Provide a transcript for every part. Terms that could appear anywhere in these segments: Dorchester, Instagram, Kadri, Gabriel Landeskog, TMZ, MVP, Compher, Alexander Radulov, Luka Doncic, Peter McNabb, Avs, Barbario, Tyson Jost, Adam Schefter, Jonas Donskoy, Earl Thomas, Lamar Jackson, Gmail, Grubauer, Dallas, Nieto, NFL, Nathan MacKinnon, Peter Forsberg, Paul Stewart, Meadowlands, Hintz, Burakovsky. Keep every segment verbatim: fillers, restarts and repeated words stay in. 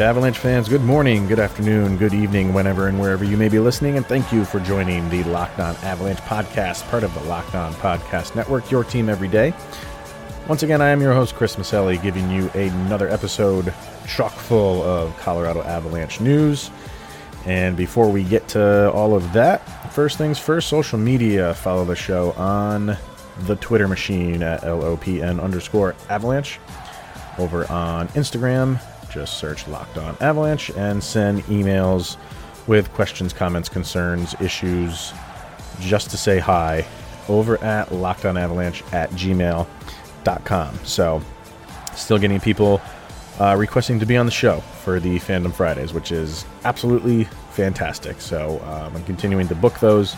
Avalanche fans, good morning, good afternoon, good evening, whenever and wherever you may be listening, and thank you for joining the Locked On Avalanche podcast, part of the Locked On Podcast Network, your team every day. Once again, I am your host, Chris Maselli, giving you another episode chock full of Colorado Avalanche news. And before we get to all of that, first things first, social media. Follow the show on the Twitter machine at L O P N underscore Avalanche. Over on Instagram, just search Locked On Avalanche, and send emails with questions, comments, concerns, issues, just to say hi, over at LockedOnAvalanche at gmail dot com. So, still getting people uh, requesting to be on the show for the Fandom Fridays, which is absolutely fantastic. So, um, I'm continuing to book those,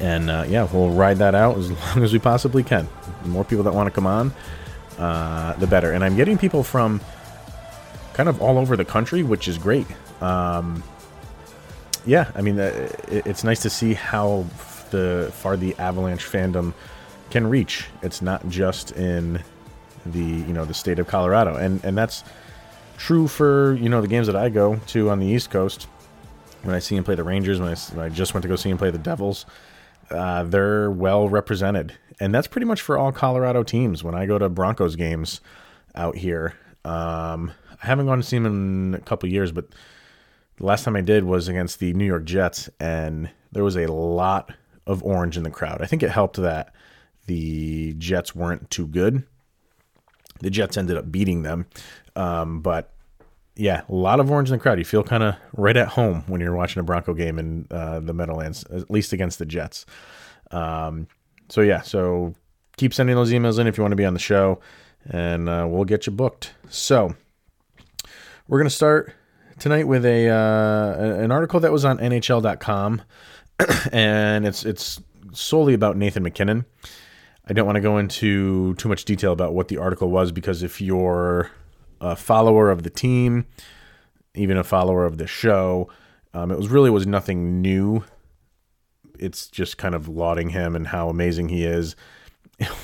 and uh, yeah, we'll ride that out as long as we possibly can. The more people that want to come on, uh, the better. And I'm getting people from kind of all over the country, which is great. Um, yeah, I mean, uh, it, it's nice to see how f- the far the Avalanche fandom can reach. It's not just in the, you know, the state of Colorado. And and that's true for, you know, the games that I go to on the East Coast. When I see him play the Rangers, when I, when I just went to go see him play the Devils, uh, they're well represented. And that's pretty much for all Colorado teams. When I go to Broncos games out here, um, I haven't gone to see him in a couple years, but the last time I did was against the New York Jets, and there was a lot of orange in the crowd. I think it helped that the Jets weren't too good. The Jets ended up beating them, um, but yeah, a lot of orange in the crowd. You feel kind of right at home when you're watching a Bronco game in uh, the Meadowlands, at least against the Jets. Um, so yeah, so keep sending those emails in if you want to be on the show, and uh, we'll get you booked. So we're going to start tonight with a uh, an article that was on N H L dot com, and it's it's solely about Nathan MacKinnon. I don't want to go into too much detail about what the article was, because if you're a follower of the team, even a follower of the show, um, it was really was nothing new. It's just kind of lauding him and how amazing he is,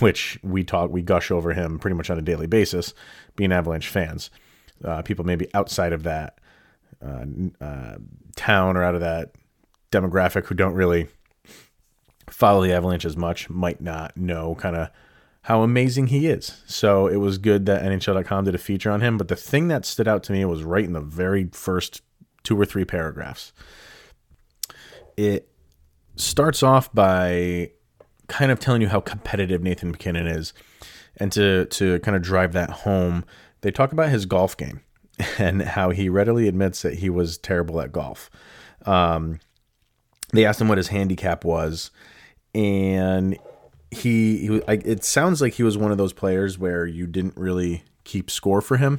which we talk, we gush over him pretty much on a daily basis, being Avalanche fans. Uh, people maybe outside of that uh, uh, town or out of that demographic who don't really follow the Avalanche as much might not know kind of how amazing he is. So it was good that N H L dot com did a feature on him. But the thing that stood out to me was right in the very first two or three paragraphs. It starts off by kind of telling you how competitive Nathan MacKinnon is. And to, to kind of drive that home, they talk about his golf game and how he readily admits that he was terrible at golf. Um, they asked him what his handicap was, and he, he was, I, it sounds like he was one of those players where you didn't really keep score for him.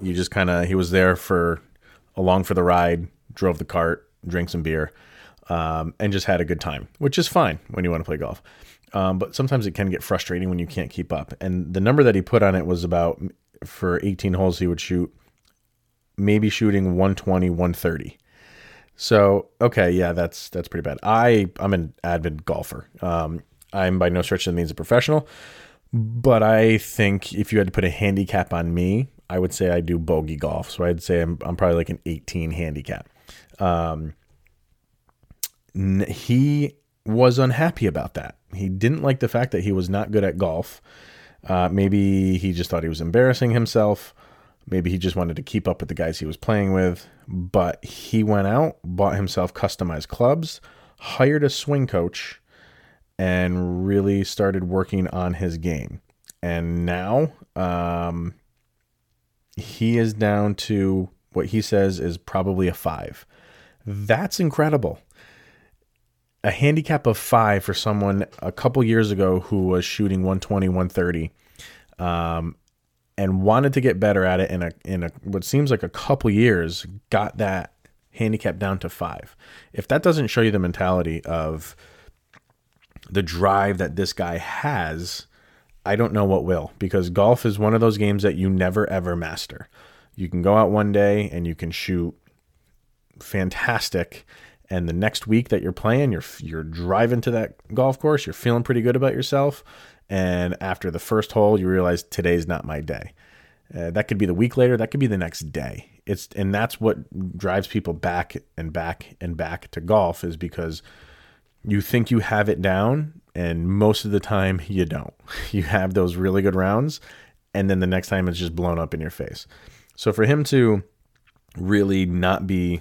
You just kind of, he was there for along for the ride, drove the cart, drank some beer, um, and just had a good time, which is fine when you want to play golf. Um, but sometimes it can get frustrating when you can't keep up. And the number that he put on it was about, for eighteen holes, he would shoot maybe shooting one twenty, one thirty. So, okay. Yeah, that's, that's pretty bad. I I'm an avid golfer. Um, I'm by no stretch of the means a professional, but I think if you had to put a handicap on me, I would say I do bogey golf. So I'd say I'm, I'm probably like an eighteen handicap. Um, he was unhappy about that. He didn't like the fact that he was not good at golf. Uh, maybe he just thought he was embarrassing himself. Maybe he just wanted to keep up with the guys he was playing with. But he went out, bought himself customized clubs, hired a swing coach, and really started working on his game. And now um, he is down to what he says is probably a five. That's incredible. A handicap of five for someone a couple years ago who was shooting one twenty, one thirty, um, and wanted to get better at it in a in a what seems like a couple years, got that handicap down to five. If that doesn't show you the mentality of the drive that this guy has, I don't know what will, because golf is one of those games that you never, ever master. You can go out one day and you can shoot fantastic, and the next week that you're playing, you're you're driving to that golf course, you're feeling pretty good about yourself, and after the first hole, you realize today's not my day. Uh, that could be the week later, that could be the next day. It's and that's what drives people back and back and back to golf, is because you think you have it down, and most of the time you don't. You have those really good rounds, and then the next time it's just blown up in your face. So for him to really not be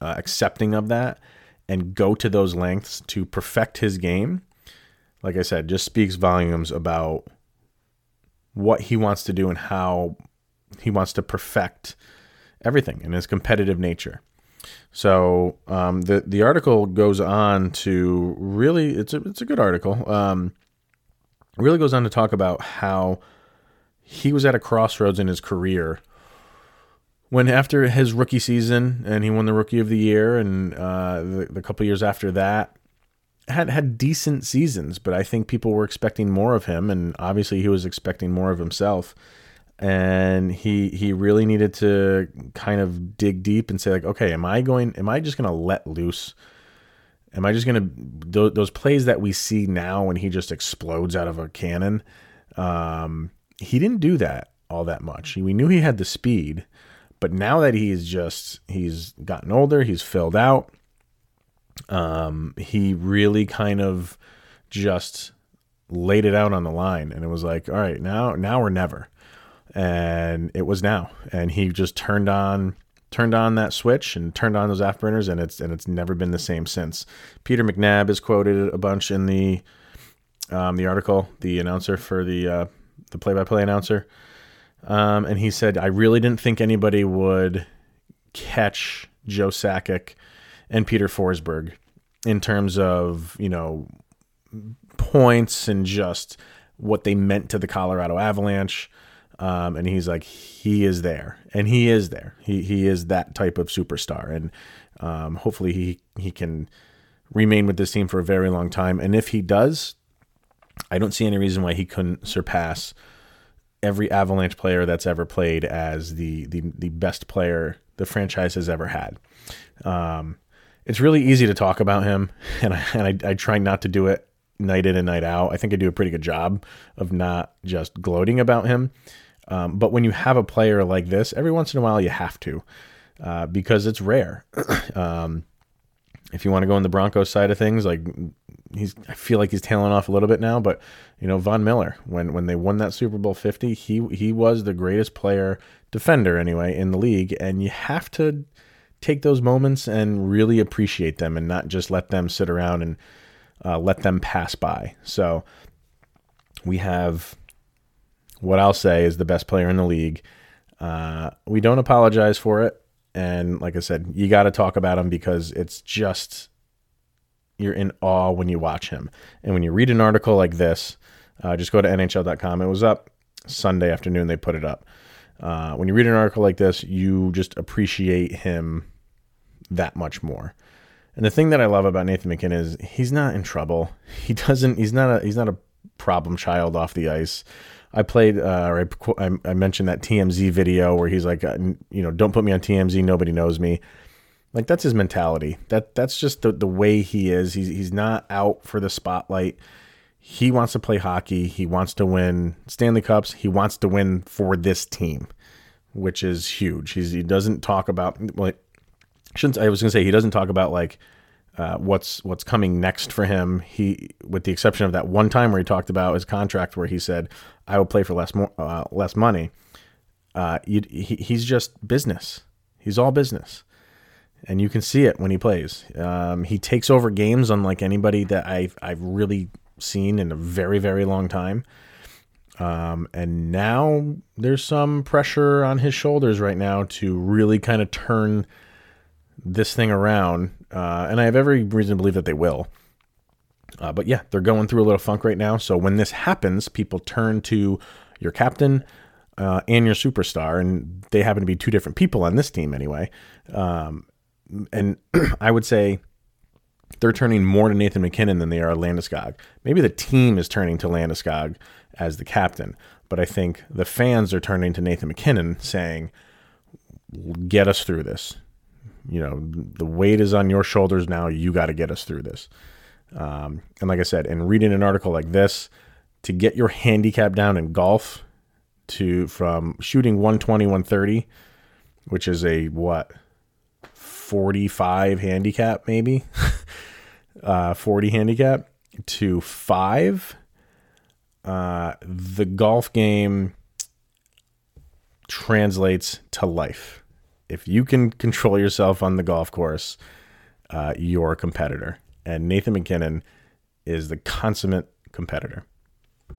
uh, accepting of that and go to those lengths to perfect his game, like I said, just speaks volumes about what he wants to do and how he wants to perfect everything in his competitive nature. So um, the the article goes on to really, it's a, it's a good article, um, really goes on to talk about how he was at a crossroads in his career when, after his rookie season, and he won the Rookie of the Year, and uh, the, the couple years after that, had had decent seasons, but I think people were expecting more of him, and obviously he was expecting more of himself. And he he really needed to kind of dig deep and say, like, okay, am I going? Am I just going to let loose? Am I just going to th- those plays that we see now when he just explodes out of a cannon? Um, he didn't do that all that much. We knew he had the speed, but now that he is just he's gotten older, he's filled out. Um, he really kind of just laid it out on the line, and it was like, all right, now now or never. And it was now, and he just turned on, turned on that switch and turned on those afterburners, and it's and it's never been the same since. Peter McNabb is quoted a bunch in the um, the article, the announcer for the uh, the play-by-play announcer, um, and he said, "I really didn't think anybody would catch Joe Sakic and Peter Forsberg in terms of, you know, points and just what they meant to the Colorado Avalanche." Um, and he's like, he is there, and he is there. He he is that type of superstar, and um, hopefully he he can remain with this team for a very long time. And if he does, I don't see any reason why he couldn't surpass every Avalanche player that's ever played as the the the best player the franchise has ever had. Um, it's really easy to talk about him, and I, and I, I try not to do it night in and night out. I think I do a pretty good job of not just gloating about him. Um, but when you have a player like this, every once in a while you have to, uh, because it's rare. um, if you want to go on the Broncos side of things, like he's, I feel like he's tailing off a little bit now. But you know, Von Miller, when when they won that Super Bowl fifty, he he was the greatest player, defender anyway, in the league, and you have to take those moments and really appreciate them, and not just let them sit around and uh, let them pass by. So we have what I'll say is the best player in the league. Uh, we don't apologize for it. And like I said, you got to talk about him, because it's just, you're in awe when you watch him. And when you read an article like this, uh, just go to N H L dot com. It was up Sunday afternoon. They put it up. Uh, when you read an article like this, you just appreciate him that much more. And the thing that I love about Nathan MacKinnon is he's not in trouble. He doesn't, he's not a, he's not a problem child off the ice. I played, uh, or I, I mentioned that T M Z video where he's like, you know, don't put me on T M Z. Nobody knows me. Like, that's his mentality. That that's just the, the way he is. He's, he's not out for the spotlight. He wants to play hockey. He wants to win Stanley Cups. He wants to win for this team, which is huge. He's, he doesn't talk about, like, shouldn't, I was going to say, he doesn't talk about like, Uh, what's what's coming next for him. He, with the exception of that one time where he talked about his contract, where he said, "I will play for less more, uh, less money." Uh, you, he, he's just business. He's all business, and you can see it when he plays. Um, he takes over games unlike anybody that I've I've really seen in a very very long time. Um, and now there's some pressure on his shoulders right now to really kind of turn this thing around. Uh, and I have every reason to believe that they will. Uh, but yeah, they're going through a little funk right now. So when this happens, people turn to your captain, uh, and your superstar, and they happen to be two different people on this team anyway. Um, and I would say they're turning more to Nathan MacKinnon than they are Landeskog. Maybe the team is turning to Landeskog as the captain, but I think the fans are turning to Nathan MacKinnon saying, get us through this. You know, the weight is on your shoulders now. You got to get us through this. Um, and like I said, and reading an article like this, to get your handicap down in golf to from shooting one twenty, one thirty, which is a, what, forty-five handicap maybe, uh, forty handicap to five. Uh, the golf game translates to life. If you can control yourself on the golf course, uh, you're a competitor. And Nathan MacKinnon is the consummate competitor.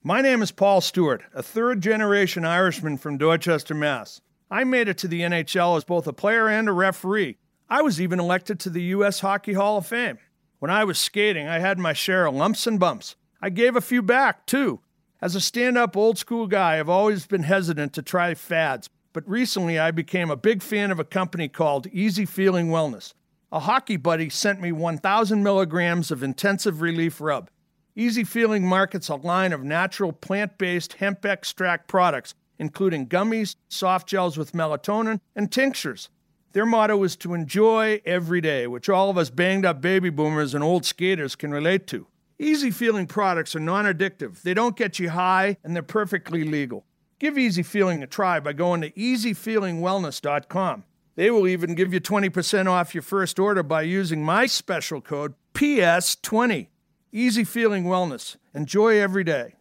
My name is Paul Stewart, a third-generation Irishman from Dorchester, Mass. I made it to the N H L as both a player and a referee. I was even elected to the U S Hockey Hall of Fame. When I was skating, I had my share of lumps and bumps. I gave a few back, too. As a stand-up old-school guy, I've always been hesitant to try fads, but recently I became a big fan of a company called Easy Feeling Wellness. A hockey buddy sent me one thousand milligrams of intensive relief rub. Easy Feeling markets a line of natural plant-based hemp extract products, including gummies, soft gels with melatonin, and tinctures. Their motto is to enjoy every day, which all of us banged-up baby boomers and old skaters can relate to. Easy Feeling products are non-addictive. They don't get you high, and they're perfectly legal. Give Easy Feeling a try by going to easy feeling wellness dot com. They will even give you twenty percent off your first order by using my special code P S twenty. Easy Feeling Wellness. Enjoy every day.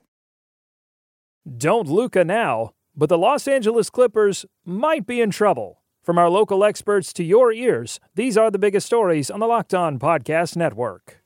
Don't Luka now, but the Los Angeles Clippers might be in trouble. From our local experts to your ears, these are the biggest stories on the Locked On Podcast Network.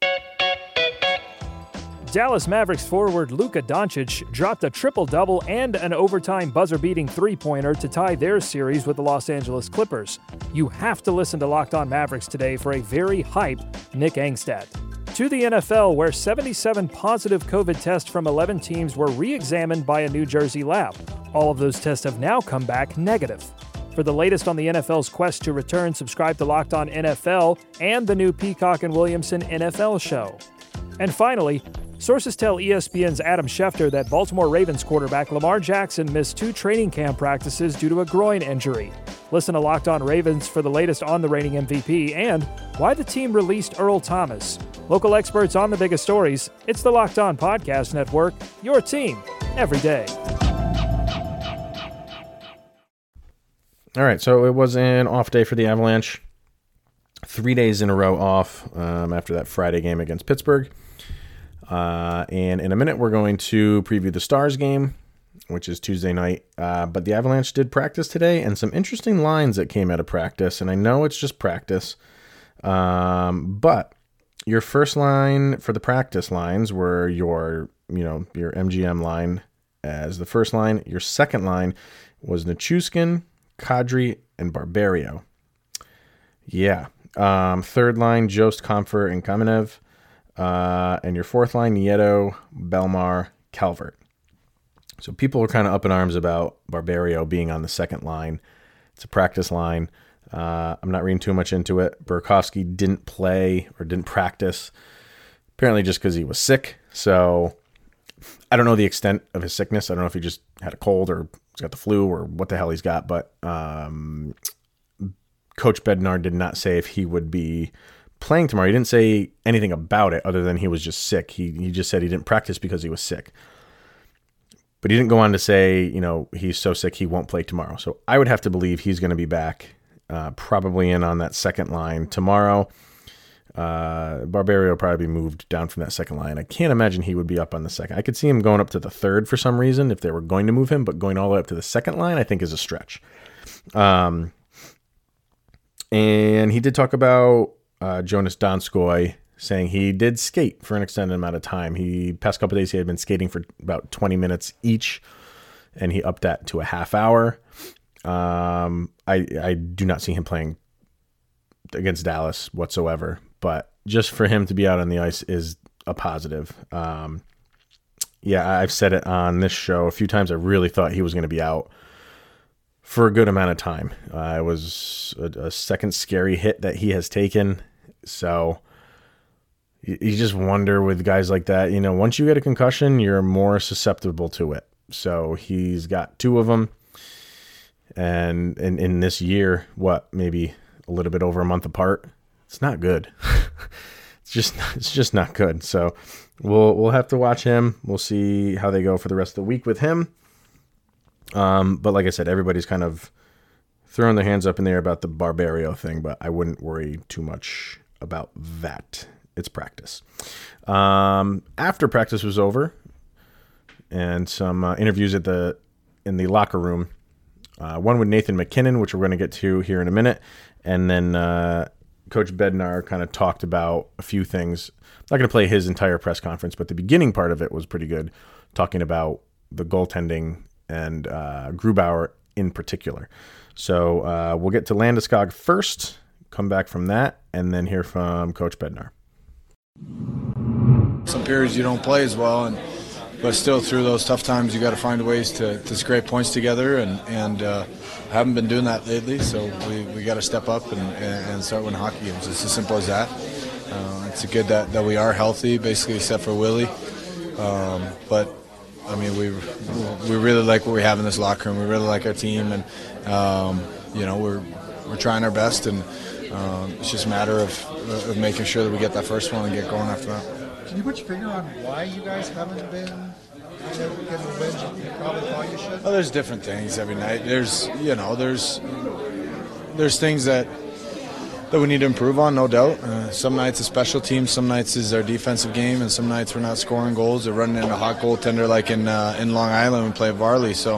Dallas Mavericks forward Luka Doncic dropped a triple-double and an overtime buzzer-beating three-pointer to tie their series with the Los Angeles Clippers. You have to listen to Locked On Mavericks today for a very hype Nick Angstad. To the N F L, where seventy-seven positive COVID tests from eleven teams were re-examined by a New Jersey lab. All of those tests have now come back negative. For the latest on the N F L's quest to return, subscribe to Locked On N F L and the new Peacock and Williamson N F L show. And finally, sources tell E S P N's Adam Schefter that Baltimore Ravens quarterback Lamar Jackson missed two training camp practices due to a groin injury. Listen to Locked On Ravens for the latest on the reigning M V P and why the team released Earl Thomas. Local experts on the biggest stories. It's the Locked On Podcast Network, your team every day. All right, so it was an off day for the Avalanche. Three days in a row off um, after that Friday game against Pittsburgh. Uh, and in a minute, we're going to preview the Stars game, which is Tuesday night. Uh, but the Avalanche did practice today, and some interesting lines that came out of practice. And I know it's just practice, um, but your first line for the practice lines were your, you know, your M G M line as the first line. Your second line was Nichushkin, Kadri, and Barbario. Yeah. Um, third line, Jost, Compher, and Kamenev. Uh, and your fourth line, Nieto, Belmar, Calvert. So people are kind of up in arms about Barbario being on the second line. It's a practice line. Uh, I'm not reading too much into it. Burakovsky didn't play or didn't practice, apparently just because he was sick. So I don't know the extent of his sickness. I don't know if he just had a cold or he's got the flu or what the hell he's got. But um, Coach Bednar did not say if he would be playing tomorrow. He didn't say anything about it other than he was just sick. He he just said he didn't practice because he was sick. But he didn't go on to say, you know, he's so sick he won't play tomorrow. So I would have to believe he's going to be back, uh, probably in on that second line tomorrow. Uh, Barbario will probably be moved down from that second line. I can't imagine he would be up on the second. I could see him going up to the third for some reason if they were going to move him, but going all the way up to the second line I think is a stretch. Um, and he did talk about Uh, Jonas Donskoy saying he did skate for an extended amount of time. He past couple of days he had been skating for about twenty minutes each, and he upped that to a half hour. Um, I I do not see him playing against Dallas whatsoever, but just for him to be out on the ice is a positive. Um, yeah, I've said it on this show a few times. I really thought he was going to be out for a good amount of time. Uh, it was a, a second scary hit that he has taken. So you, you just wonder with guys like that, you know, once you get a concussion, you're more susceptible to it. So he's got two of them. And in, in this year, what, maybe a little bit over a month apart, it's not good. It's just, it's just not good. So we'll, we'll have to watch him. We'll see how they go for the rest of the week with him. Um, but like I said, everybody's kind of throwing their hands up in the air about the Barbario thing, but I wouldn't worry too much about that. It's practice. Um, after practice was over and some uh, interviews at the, in the locker room, Uh, one with Nathan MacKinnon, which we're going to get to here in a minute. And then uh, Coach Bednar kind of talked about a few things. I'm not going to play his entire press conference, but the beginning part of it was pretty good, talking about the goaltending and uh, Grubauer in particular. So uh, we'll get to Landeskog first, come back from that, and then hear from Coach Bednar. Some periods you don't play as well, and but still, through those tough times, you got to find ways to, to scrape points together, and and uh, haven't been doing that lately. So we, we got to step up and, and start winning hockey games. It's as simple as that. Uh, it's good that, that we are healthy, basically, except for Willie. Um, but I mean, we we really like what we have in this locker room. We really like our team, and um, you know, we're we're trying our best, and um, it's just a matter of, of making sure that we get that first one and get going after that. Can you put your finger on why you guys haven't been getting the wins you probably thought you should? Well, there's different things every night. There's, you know, there's there's things that that we need to improve on, no doubt. Uh, some nights it's special teams, some nights is our defensive game, and some nights we're not scoring goals or running into a hot goaltender like in uh, in Long Island we play Varley. So,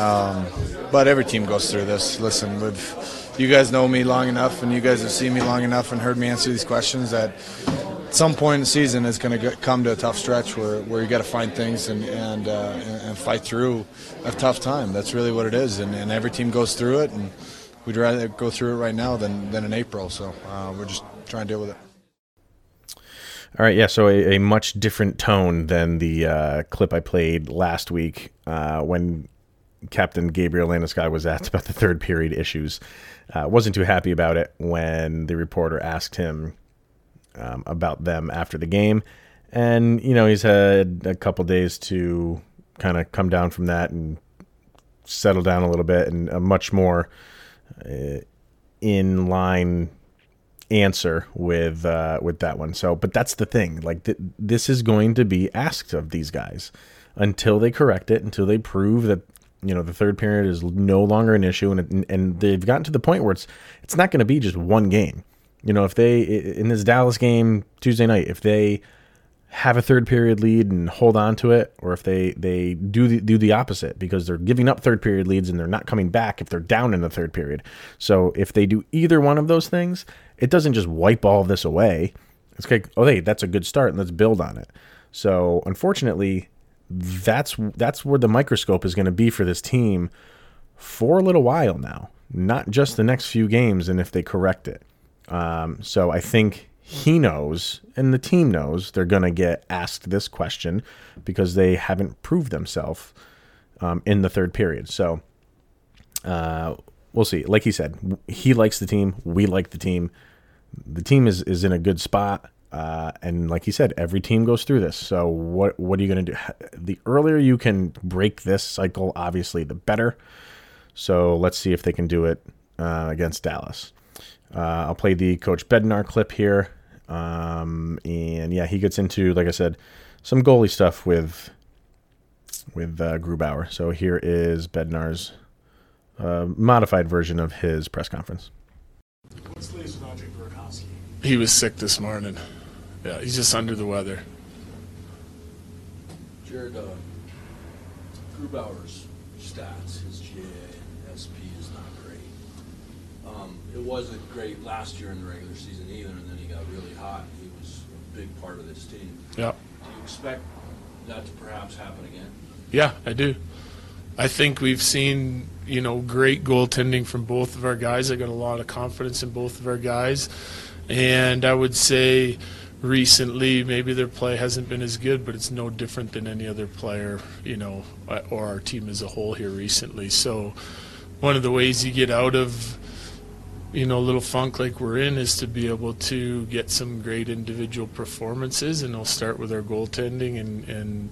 um, but every team goes through this. Listen, we've you guys know me long enough, and you guys have seen me long enough and heard me answer these questions that. At some point in the season, it's going to come to a tough stretch where, where you got to find things and and, uh, and fight through a tough time. That's really what it is, and, and every team goes through it, and we'd rather go through it right now than, than in April, so uh, we're just trying to deal with it. All right, yeah, so a, a much different tone than the uh, clip I played last week uh, when Captain Gabriel Landeskog was asked about the third period issues. Uh, wasn't too happy about it when the reporter asked him Um, about them after the game, and you know he's had a couple days to kind of come down from that and settle down a little bit, and a much more uh, in line answer with uh, with that one. So, but that's the thing. Like th- this is going to be asked of these guys until they correct it, until they prove that you know the third period is no longer an issue, and it, and they've gotten to the point where it's it's not going to be just one game. You know, if they, in this Dallas game Tuesday night, if they have a third period lead and hold on to it, or if they, they do, the, do the opposite because they're giving up third period leads and they're not coming back if they're down in the third period. So if they do either one of those things, it doesn't just wipe all this away. It's like, oh, hey, that's a good start and let's build on it. So unfortunately, that's, that's where the microscope is going to be for this team for a little while now, not just the next few games and if they correct it. Um, so I think he knows and the team knows they're going to get asked this question because they haven't proved themselves um, in the third period. So uh, we'll see. Like he said, he likes the team. We like the team. The team is, is in a good spot. Uh, and like he said, every team goes through this. So what, what are you going to do? The earlier you can break this cycle, obviously, the better. So let's see if they can do it uh, against Dallas. Uh, I'll play the Coach Bednar clip here. Um, and, yeah, he gets into, like I said, some goalie stuff with with uh, Grubauer. So here is Bednar's uh, modified version of his press conference. What's the latest with Andre Burakovsky? He was sick this morning. Yeah, he's just under the weather. Jared, uh, Grubauer's stats, his G A S P is not great. Um, it wasn't great last year in the regular season either, and then he got really hot. He was a big part of this team. Yeah. Do you expect that to perhaps happen again? Yeah, I do. I think we've seen, you know, great goaltending from both of our guys. I got a lot of confidence in both of our guys. And I would say recently maybe their play hasn't been as good, but it's no different than any other player, you know, or our team as a whole here recently. So one of the ways you get out of, you know, little funk like we're in is to be able to get some great individual performances, and it'll start with our goaltending, and and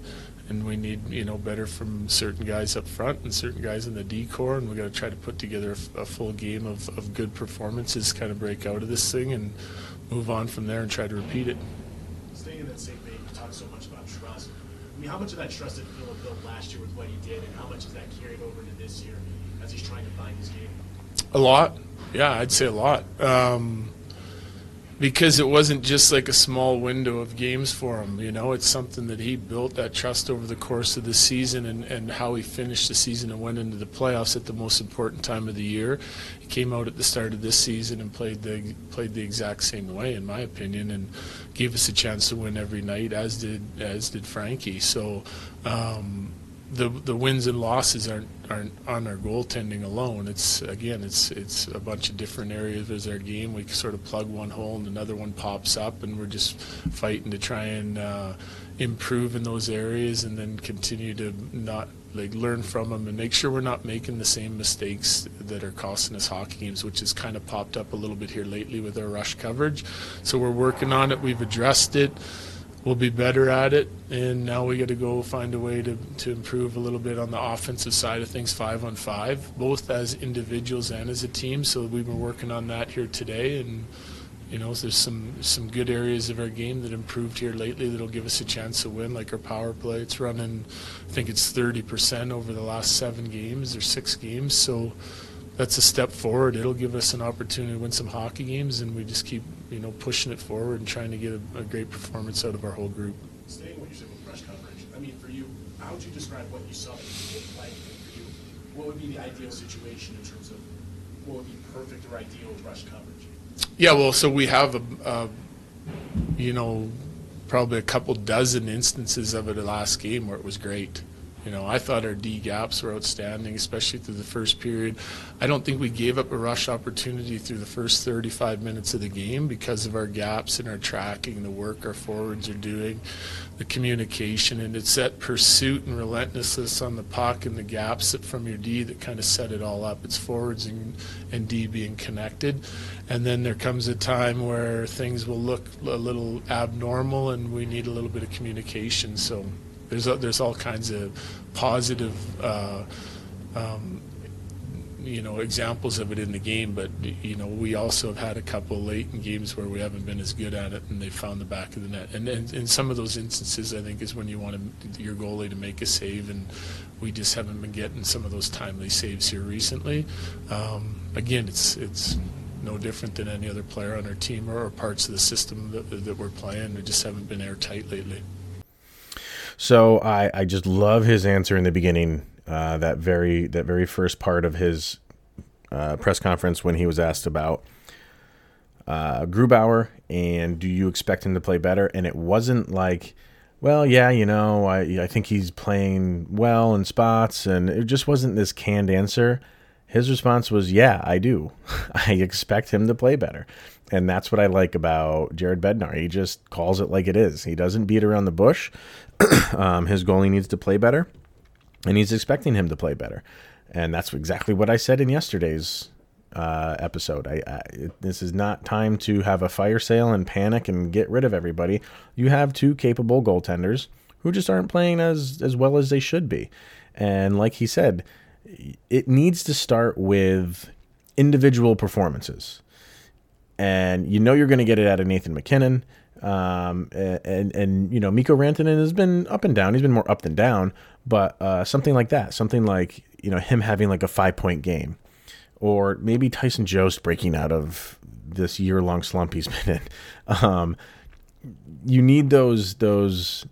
and we need, you know, better from certain guys up front and certain guys in the decor, and we got to try to put together a, a full game of, of good performances, kind of break out of this thing and move on from there and try to repeat it. Staying in that same vein, you talk so much about trust. I mean, how much of that trust did Phil build last year with what he did, and how much is that carried over to this year as he's trying to find his game? A lot. Yeah, I'd say a lot, um, because it wasn't just like a small window of games for him. You know, it's something that he built, that trust, over the course of the season, and, and how he finished the season and went into the playoffs at the most important time of the year. He came out at the start of this season and played the played the exact same way, in my opinion, and gave us a chance to win every night, as did as did Frankie. So. Um, The the wins and losses aren't aren't on our goaltending alone. It's again, it's it's a bunch of different areas of our game. We sort of plug one hole and another one pops up, and we're just fighting to try and uh, improve in those areas, and then continue to not like learn from them and make sure we're not making the same mistakes that are costing us hockey games, which has kind of popped up a little bit here lately with our rush coverage. So we're working on it. We've addressed it. We'll be better at it, and now we got to go find a way to, to improve a little bit on the offensive side of things, five on five, both as individuals and as a team. So we've been working on that here today, and you know, there's some some good areas of our game that improved here lately that'll give us a chance to win, like our power play. It's running, I think it's thirty percent over the last seven games or six games. So that's a step forward. It'll give us an opportunity to win some hockey games, and we just keep, you know, pushing it forward and trying to get a, a great performance out of our whole group. Staying what you said with rush coverage, I mean, for you, how would you describe what you saw that you did like? For you, what would be the ideal situation in terms of what would be perfect or ideal rush coverage? Yeah, well, so we have a, a you know, probably a couple dozen instances of it the last game where it was great. You know, I thought our D gaps were outstanding, especially through the first period. I don't think we gave up a rush opportunity through the first thirty-five minutes of the game because of our gaps and our tracking, the work our forwards are doing, the communication, and it's that pursuit and relentlessness on the puck and the gaps that from your D that kind of set it all up. It's forwards and, and D being connected. And then there comes a time where things will look a little abnormal and we need a little bit of communication. So There's, there's all kinds of positive, uh, um, you know, examples of it in the game, but, you know, we also have had a couple late in games where we haven't been as good at it and they found the back of the net. And in some of those instances, I think, is when you want to, your goalie to make a save, and we just haven't been getting some of those timely saves here recently. Um, again, it's, it's no different than any other player on our team or, or parts of the system that, that we're playing. We just haven't been airtight lately. So I, I just love his answer in the beginning, uh, that very that very first part of his uh, press conference when he was asked about uh, Grubauer and do you expect him to play better? And it wasn't like, well, yeah, you know, I, I think he's playing well in spots, and it just wasn't this canned answer. His response was, yeah, I do. I expect him to play better. And that's what I like about Jared Bednar. He just calls it like it is. He doesn't beat around the bush. um, his goalie needs to play better, and he's expecting him to play better. And that's exactly what I said in yesterday's uh, episode. I, I, it, this is not time to have a fire sale and panic and get rid of everybody. You have two capable goaltenders who just aren't playing as, as well as they should be. And like he said, it needs to start with individual performances. And you know you're going to get it out of Nathan MacKinnon. Um, and, and, you know, Mikko Rantanen has been up and down. He's been more up than down. But uh, something like that, something like, you know, him having like a five-point game. Or maybe Tyson Jost breaking out of this year-long slump he's been in. Um, you need those those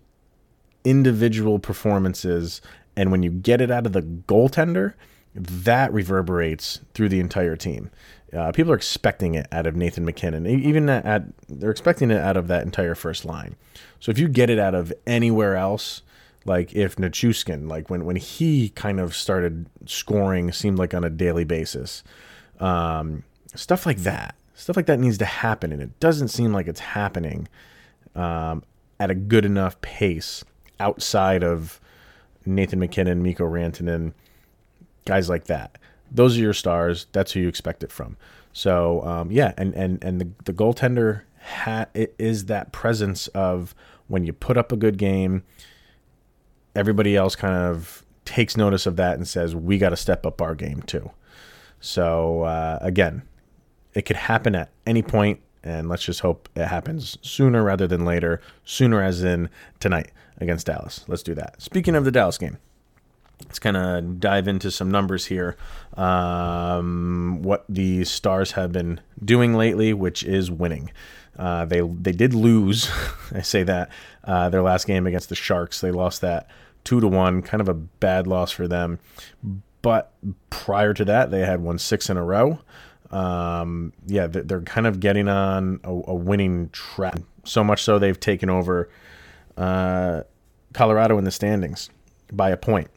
individual performances. And when you get it out of the goaltender, that reverberates through the entire team. Uh, people are expecting it out of Nathan MacKinnon. Even at, they're expecting it out of that entire first line. So if you get it out of anywhere else, like if Nichushkin, like when, when he kind of started scoring, seemed like on a daily basis, um, stuff like that. Stuff like that needs to happen, and it doesn't seem like it's happening um, at a good enough pace outside of Nathan MacKinnon, Mikko Rantanen, guys like that. those are your stars. That's who you expect it from. So, um, yeah, and and, and the, the goaltender ha- is that presence of when you put up a good game, everybody else kind of takes notice of that and says, we got to step up our game too. So, uh, again, it could happen at any point, and let's just hope it happens sooner rather than later, sooner as in tonight against Dallas. Let's do that. Speaking of the Dallas game, let's kind of dive into some numbers here. Um, what the Stars have been doing lately, which is winning. Uh, they they did lose, I say that, uh, their last game against the Sharks. They lost that two to one, kind of a bad loss for them. But prior to that, they had won six in a row. Um, yeah, they're kind of getting on a, a winning track. So much so they've taken over uh, Colorado in the standings by a point.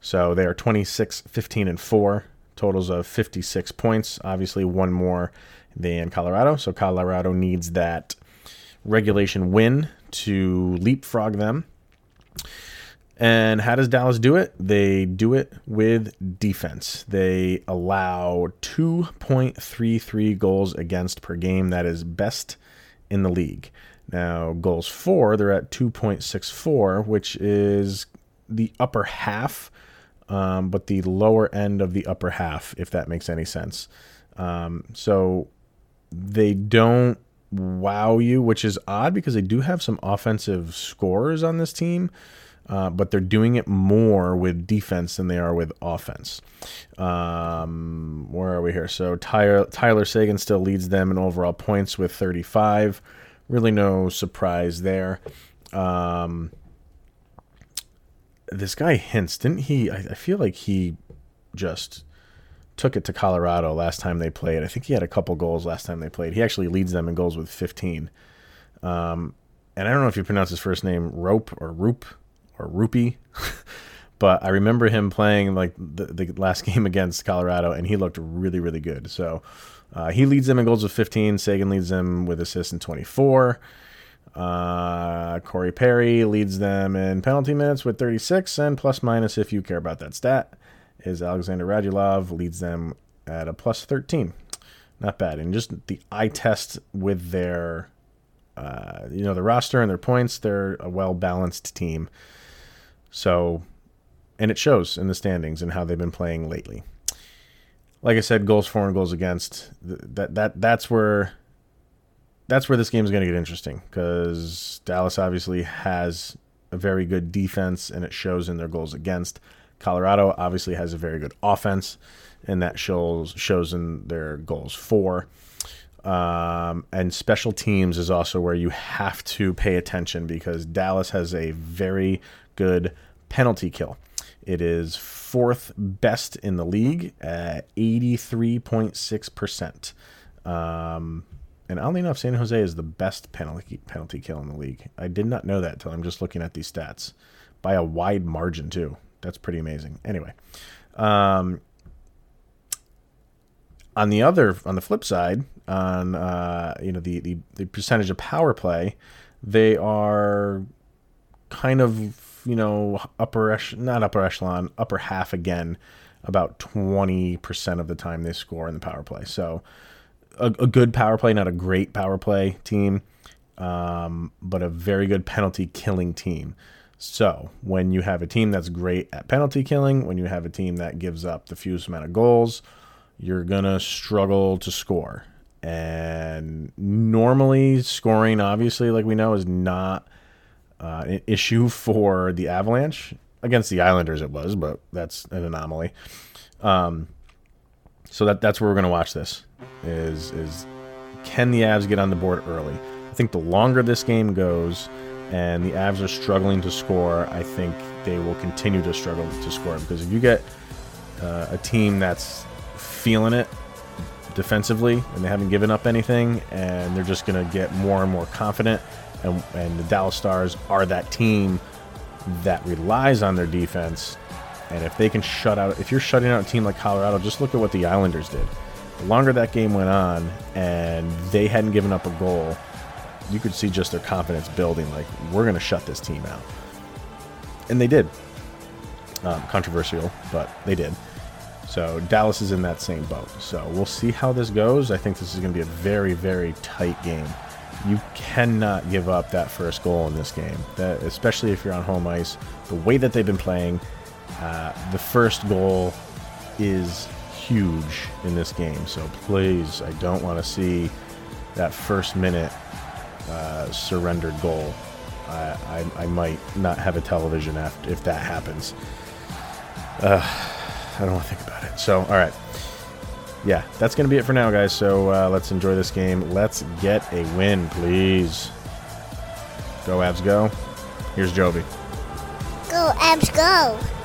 So they are twenty-six, fifteen, and four, totals of fifty-six points. Obviously, one more than Colorado. So Colorado needs that regulation win to leapfrog them. And how does Dallas do it? They do it with defense. They allow two point three three goals against per game. That is best in the league. Now, goals for, they're at two point six four, which is the upper half, um, but the lower end of the upper half, if that makes any sense. Um, so they don't wow you, which is odd because they do have some offensive scorers on this team. Uh, but they're doing it more with defense than they are with offense. Um, where are we here? So Tyler, Tyler Sagan still leads them in overall points with thirty-five. Really no surprise there. Um, this guy Hintz, didn't he? I, I feel like he just took it to Colorado last time they played. I think he had a couple goals last time they played. He actually leads them in goals with fifteen. Um, and I don't know if you pronounce his first name Rope or Roop. Or Rupee, but I remember him playing like the, the last game against Colorado, and he looked really, really good. So uh, he leads them in goals with fifteen. Sagan leads them with assists in twenty-four. Uh, Corey Perry leads them in penalty minutes with thirty-six, and plus minus, if you care about that stat, is Alexander Radulov leads them at a plus thirteen. Not bad. And just the eye test with their, uh, you know, the roster and their points, they're a well-balanced team. So, and it shows in the standings and how they've been playing lately. Like I said, goals for and goals against. That that that's where that's where this game is going to get interesting, because Dallas obviously has a very good defense, and it shows in their goals against. Colorado obviously has a very good offense, and that shows shows in their goals for. Um, and special teams is also where you have to pay attention, because Dallas has a very good penalty kill. It is fourth best in the league at eighty-three point six percent. Um, and oddly enough, San Jose is the best penalty penalty kill in the league. I did not know that till I'm just looking at these stats, by a wide margin too. That's pretty amazing. Anyway, um, on the other, on the flip side, on uh, you know the, the the percentage of power play, they are kind of, you know, upper ech- not upper echelon, upper half again. About twenty percent of the time they score in the power play. So a, a good power play, not a great power play team, um, but a very good penalty killing team. So when you have a team that's great at penalty killing, when you have a team that gives up the fewest amount of goals, you're going to struggle to score. And normally scoring, obviously, like we know, is not uh, an issue for the Avalanche. Against the Islanders it was, but that's an anomaly. Um, so that that's where we're going to watch this, is, is can the Avs get on the board early? I think the longer this game goes and the Avs are struggling to score, I think they will continue to struggle to score. Because if you get uh, a team that's feeling it defensively and they haven't given up anything, and they're just going to get more and more confident, and, and the Dallas Stars are that team that relies on their defense. And if they can shut out, if you're shutting out a team like Colorado, just look at what the Islanders did. The longer that game went on and they hadn't given up a goal, you could see just their confidence building, like, we're going to shut this team out. And they did. Um, controversial, but they did. So Dallas is in that same boat. So we'll see how this goes. I think this is going to be a very, very tight game. You cannot give up that first goal in this game, that, especially if you're on home ice. The way that they've been playing, uh, the first goal is huge in this game. So please, I don't want to see that first minute uh, surrendered goal. Uh, I, I might not have a television after, if that happens. Uh, I don't want to think about it. So, all right. Yeah, that's going to be it for now, guys. So uh, let's enjoy this game. Let's get a win, please. Go, Avs, go. Here's Joby. Go, Avs, go.